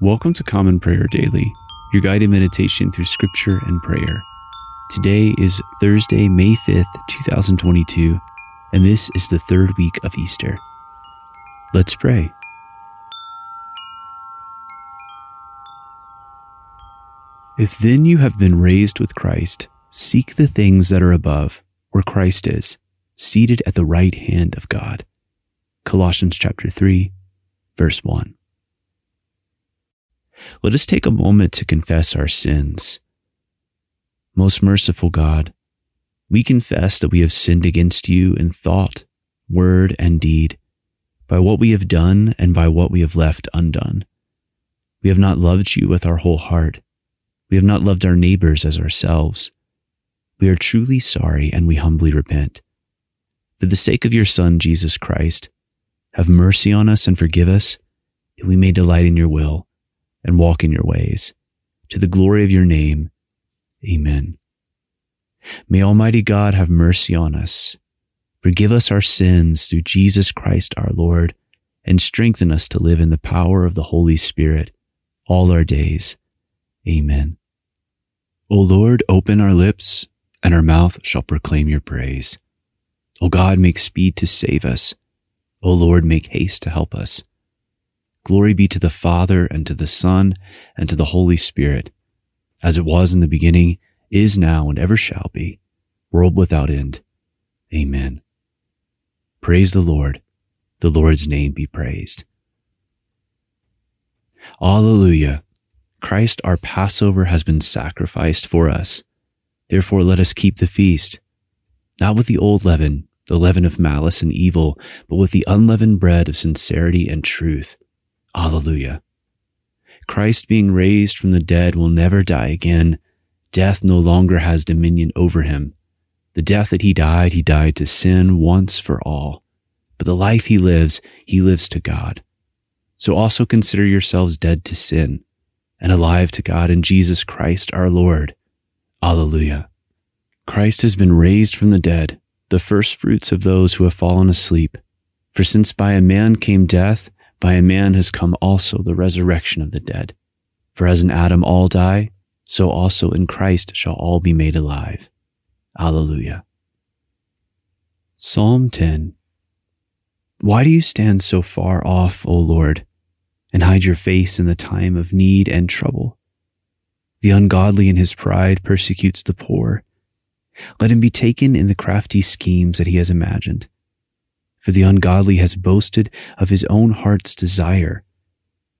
Welcome to Common Prayer Daily, your guided meditation through scripture and prayer. Today is Thursday, May 5th, 2022, and this is the third week of Easter. Let's pray. If then you have been raised with Christ, seek the things that are above, where Christ is, seated at the right hand of God. Colossians chapter 3, verse 1. Let us take a moment to confess our sins. Most merciful God, we confess that we have sinned against you in thought, word, and deed, by what we have done and by what we have left undone. We have not loved you with our whole heart. We have not loved our neighbors as ourselves. We are truly sorry and we humbly repent. For the sake of your Son, Jesus Christ, have mercy on us and forgive us, that we may delight in your will and walk in your ways. To the glory of your name, amen. May Almighty God have mercy on us, forgive us our sins through Jesus Christ our Lord, and strengthen us to live in the power of the Holy Spirit all our days. Amen. O Lord, open our lips, and our mouth shall proclaim your praise. O God, make speed to save us. O Lord, make haste to help us. Glory be to the Father, and to the Son, and to the Holy Spirit, as it was in the beginning, is now, and ever shall be, world without end. Amen. Praise the Lord. The Lord's name be praised. Alleluia. Christ our Passover has been sacrificed for us. Therefore let us keep the feast, not with the old leaven, the leaven of malice and evil, but with the unleavened bread of sincerity and truth. Alleluia. Christ being raised from the dead will never die again. Death no longer has dominion over him. The death that he died to sin once for all. But the life he lives to God. So also consider yourselves dead to sin and alive to God in Jesus Christ our Lord. Alleluia. Christ has been raised from the dead, the first fruits of those who have fallen asleep. For since by a man came death, by a man has come also the resurrection of the dead. For as in Adam all die, so also in Christ shall all be made alive. Alleluia. Psalm 10. Why do you stand so far off, O Lord, and hide your face in the time of need and trouble? The ungodly in his pride persecutes the poor. Let him be taken in the crafty schemes that he has imagined. For the ungodly has boasted of his own heart's desire.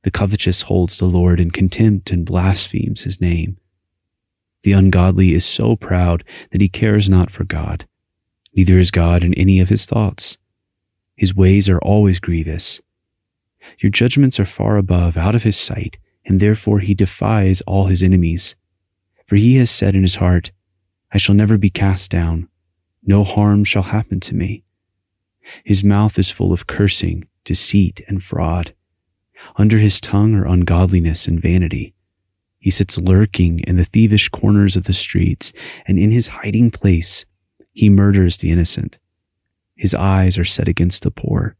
The covetous holds the Lord in contempt and blasphemes his name. The ungodly is so proud that he cares not for God. Neither is God in any of his thoughts. His ways are always grievous. Your judgments are far above, out of his sight, and therefore he defies all his enemies. For he has said in his heart, I shall never be cast down. No harm shall happen to me. His mouth is full of cursing, deceit, and fraud. Under his tongue are ungodliness and vanity. He sits lurking in the thievish corners of the streets, and in his hiding place he murders the innocent. His eyes are set against the poor.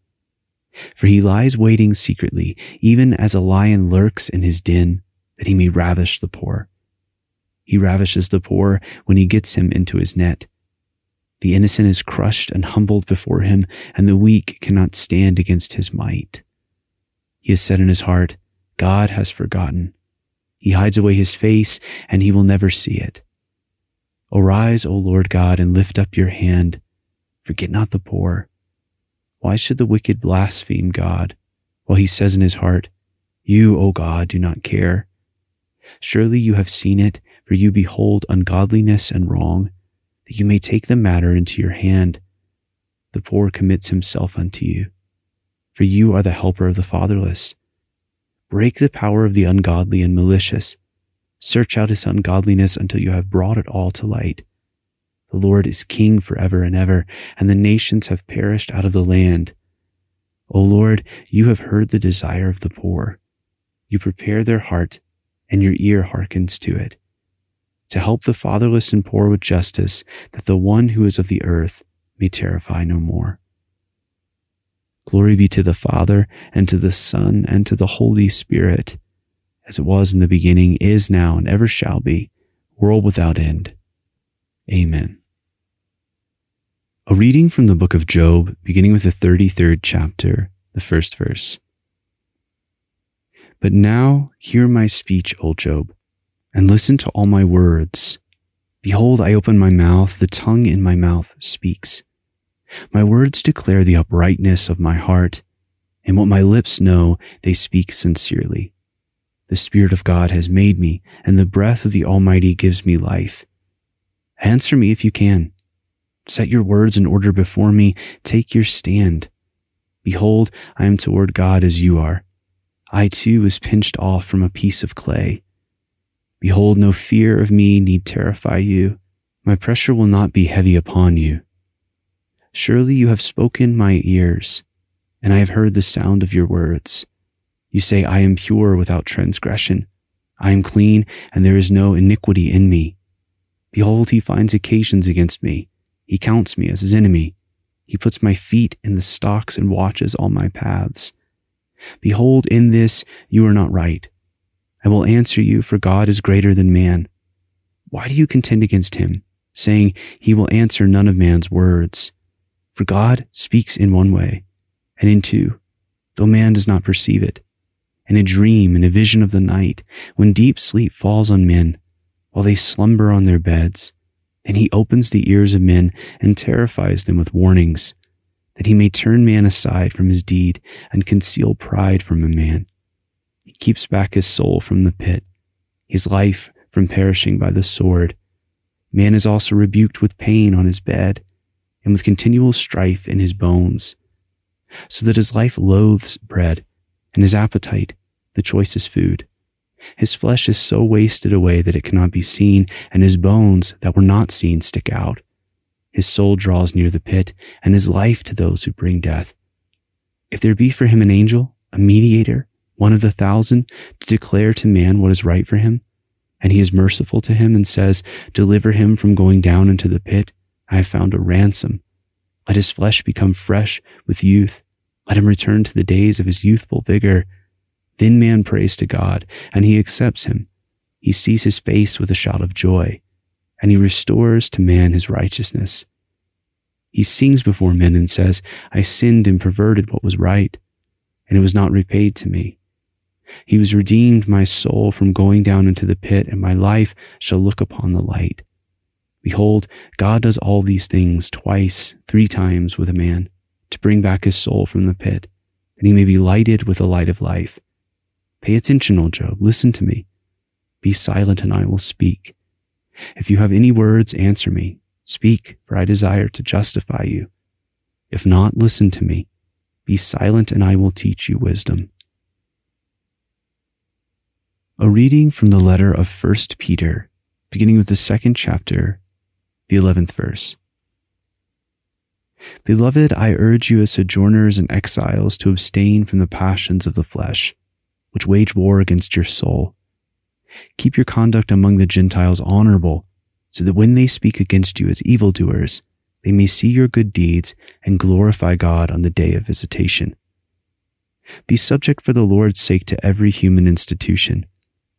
For he lies waiting secretly, even as a lion lurks in his den, that he may ravish the poor. He ravishes the poor when he gets him into his net. The innocent is crushed and humbled before him, and the weak cannot stand against his might. He has said in his heart, God has forgotten. He hides away his face, and he will never see it. Arise, O Lord God, and lift up your hand. Forget not the poor. Why should the wicked blaspheme God, while he says in his heart, You, O God, do not care? Surely you have seen it, for you behold ungodliness and wrong, that you may take the matter into your hand. The poor commits himself unto you, for you are the helper of the fatherless. Break the power of the ungodly and malicious. Search out his ungodliness until you have brought it all to light. The Lord is king forever and ever, and the nations have perished out of the land. O Lord, you have heard the desire of the poor. You prepare their heart, and your ear hearkens to it. To help the fatherless and poor with justice, that the one who is of the earth may terrify no more. Glory be to the Father, and to the Son, and to the Holy Spirit, as it was in the beginning, is now, and ever shall be, world without end. Amen. A reading from the book of Job, beginning with the 33rd chapter, the first verse. But now hear my speech, O Job, and listen to all my words. Behold, I open my mouth, the tongue in my mouth speaks. My words declare the uprightness of my heart, and what my lips know, they speak sincerely. The Spirit of God has made me, and the breath of the Almighty gives me life. Answer me if you can. Set your words in order before me. Take your stand. Behold, I am toward God as you are. I too was pinched off from a piece of clay. Behold, no fear of me need terrify you. My pressure will not be heavy upon you. Surely you have spoken my ears, and I have heard the sound of your words. You say, I am pure without transgression. I am clean, and there is no iniquity in me. Behold, he finds occasions against me. He counts me as his enemy. He puts my feet in the stocks and watches all my paths. Behold, in this you are not right. I will answer you, for God is greater than man. Why do you contend against him, saying, he will answer none of man's words? For God speaks in one way, and in two, though man does not perceive it. In a dream, in a vision of the night, when deep sleep falls on men, while they slumber on their beds, then he opens the ears of men and terrifies them with warnings, that he may turn man aside from his deed and conceal pride from a man. He keeps back his soul from the pit, his life from perishing by the sword. Man is also rebuked with pain on his bed, and with continual strife in his bones, so that his life loathes bread, and his appetite the choicest food. His flesh is so wasted away that it cannot be seen, and his bones that were not seen stick out. His soul draws near the pit, and his life to those who bring death. If there be for him an angel, a mediator, one of the thousand, to declare to man what is right for him, and he is merciful to him and says, deliver him from going down into the pit, I have found a ransom. Let his flesh become fresh with youth. Let him return to the days of his youthful vigor. Then man prays to God, and he accepts him. He sees his face with a shout of joy, and he restores to man his righteousness. He sings before men and says, I sinned and perverted what was right, and it was not repaid to me. He has redeemed my soul from going down into the pit, and my life shall look upon the light. Behold, God does all these things twice, three times with a man, to bring back his soul from the pit, that he may be lighted with the light of life. Pay attention, O Job, listen to me. Be silent and I will speak. If you have any words, answer me. Speak, for I desire to justify you. If not, listen to me. Be silent and I will teach you wisdom. A reading from the letter of 1 Peter, beginning with the 2nd chapter, the 11th verse. Beloved, I urge you as sojourners and exiles to abstain from the passions of the flesh, which wage war against your soul. Keep your conduct among the Gentiles honorable, so that when they speak against you as evildoers, they may see your good deeds and glorify God on the day of visitation. Be subject for the Lord's sake to every human institution,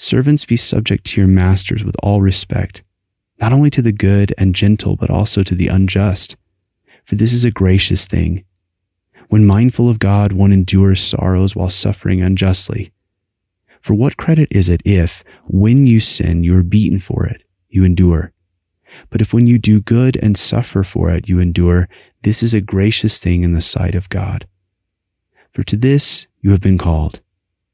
Servants, be subject to your masters with all respect, not only to the good and gentle, but also to the unjust. For this is a gracious thing. When mindful of God, one endures sorrows while suffering unjustly. For what credit is it if, when you sin, you are beaten for it, you endure? But if when you do good and suffer for it, you endure, this is a gracious thing in the sight of God. For to this you have been called,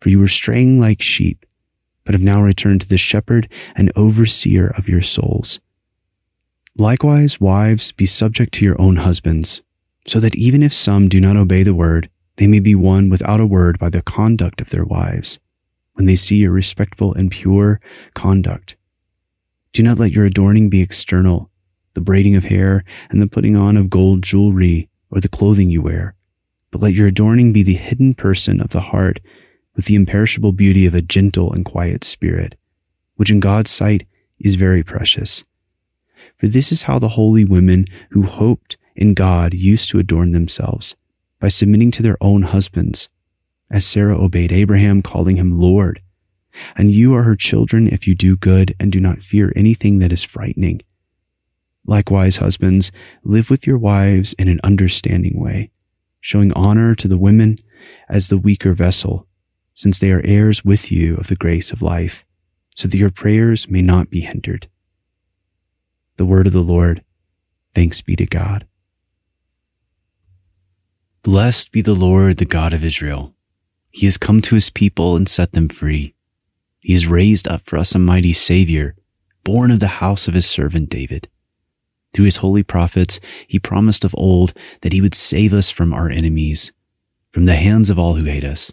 for you were straying like sheep, but have now returned to the shepherd and overseer of your souls. Likewise, wives, be subject to your own husbands, so that even if some do not obey the word, they may be won without a word by the conduct of their wives, when they see your respectful and pure conduct. Do not let your adorning be external, the braiding of hair and the putting on of gold jewelry or the clothing you wear, but let your adorning be the hidden person of the heart, with the imperishable beauty of a gentle and quiet spirit, which in God's sight is very precious. For this is how the holy women who hoped in God used to adorn themselves, by submitting to their own husbands, as Sarah obeyed Abraham, calling him Lord. And you are her children if you do good and do not fear anything that is frightening. Likewise, husbands, live with your wives in an understanding way, showing honor to the women as the weaker vessel, since they are heirs with you of the grace of life, so that your prayers may not be hindered. The word of the Lord. Thanks be to God. Blessed be the Lord, the God of Israel. He has come to his people and set them free. He has raised up for us a mighty Savior, born of the house of his servant David. Through his holy prophets, he promised of old that he would save us from our enemies, from the hands of all who hate us.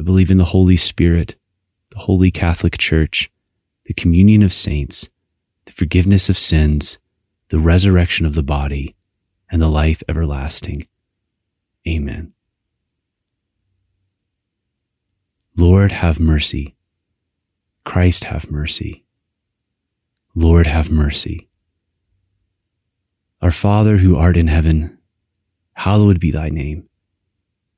I believe in the Holy Spirit, the Holy Catholic Church, the communion of saints, the forgiveness of sins, the resurrection of the body, and the life everlasting. Amen. Lord, have mercy. Christ, have mercy. Lord, have mercy. Our Father who art in heaven, hallowed be thy name.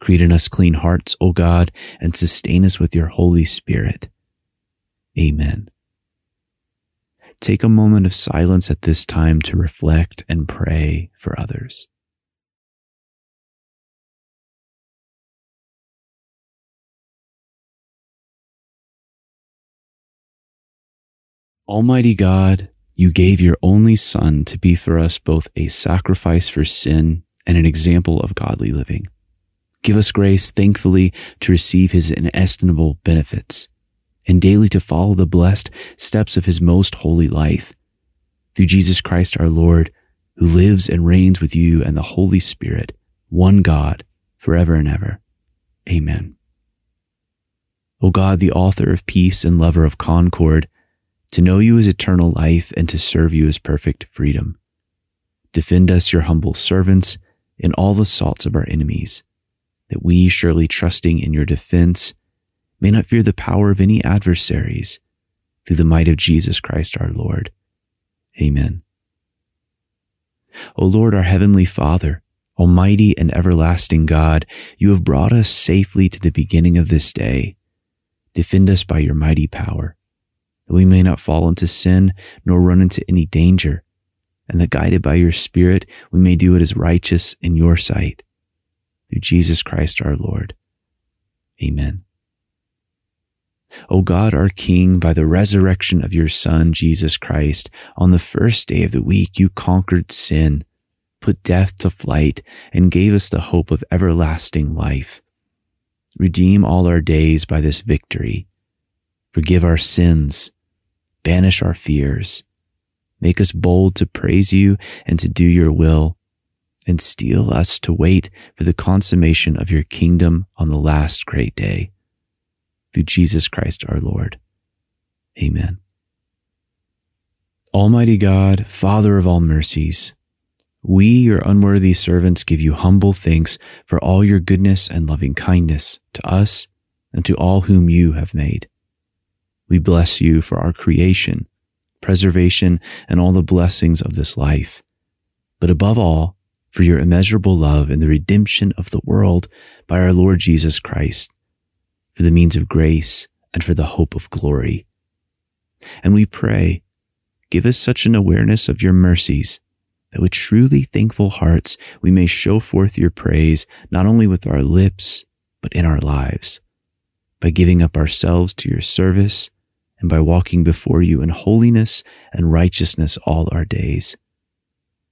Create in us clean hearts, O God, and sustain us with your Holy Spirit. Amen. Take a moment of silence at this time to reflect and pray for others. Almighty God, you gave your only Son to be for us both a sacrifice for sin and an example of godly living. Give us grace, thankfully, to receive his inestimable benefits and daily to follow the blessed steps of his most holy life. Through Jesus Christ our Lord, who lives and reigns with you and the Holy Spirit, one God, forever and ever. Amen. O God, the author of peace and lover of concord, to know you is eternal life and to serve you is perfect freedom. Defend us, your humble servants, in all the assaults of our enemies, that we, surely trusting in your defense, may not fear the power of any adversaries, through the might of Jesus Christ our Lord. Amen. O Lord, our heavenly Father, almighty and everlasting God, you have brought us safely to the beginning of this day. Defend us by your mighty power, that we may not fall into sin nor run into any danger, and that guided by your Spirit, we may do what is righteous in your sight. Through Jesus Christ our Lord. Amen. O God, our King, by the resurrection of your Son, Jesus Christ, on the first day of the week, you conquered sin, put death to flight, and gave us the hope of everlasting life. Redeem all our days by this victory. Forgive our sins. Banish our fears. Make us bold to praise you and to do your will, and steel us to wait for the consummation of your kingdom on the last great day. Through Jesus Christ our Lord. Amen. Almighty God, Father of all mercies, we, your unworthy servants, give you humble thanks for all your goodness and loving kindness to us and to all whom you have made. We bless you for our creation, preservation, and all the blessings of this life, but above all, for your immeasurable love and the redemption of the world by our Lord Jesus Christ, for the means of grace, and for the hope of glory. And we pray, give us such an awareness of your mercies, that with truly thankful hearts we may show forth your praise, not only with our lips, but in our lives, by giving up ourselves to your service, and by walking before you in holiness and righteousness all our days.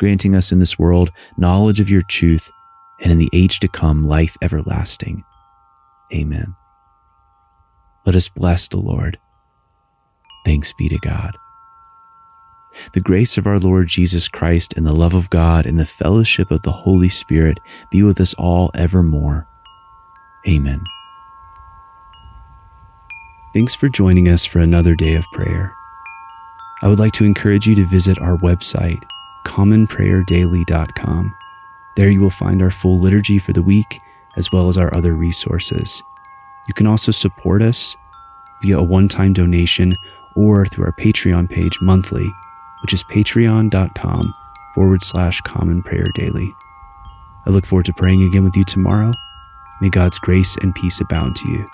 granting us in this world knowledge of your truth, and in the age to come life everlasting. Amen. Let us bless the Lord. Thanks be to God. The grace of our Lord Jesus Christ and the love of God and the fellowship of the Holy Spirit be with us all evermore. Amen. Thanks for joining us for another day of prayer. I would like to encourage you to visit our website, CommonPrayerDaily.com. There you will find our full liturgy for the week, as well as our other resources. You can also support us via a one-time donation or through our Patreon page monthly, which is patreon.com/CommonPrayerDaily. I look forward to praying again with you tomorrow. May God's grace and peace abound to you.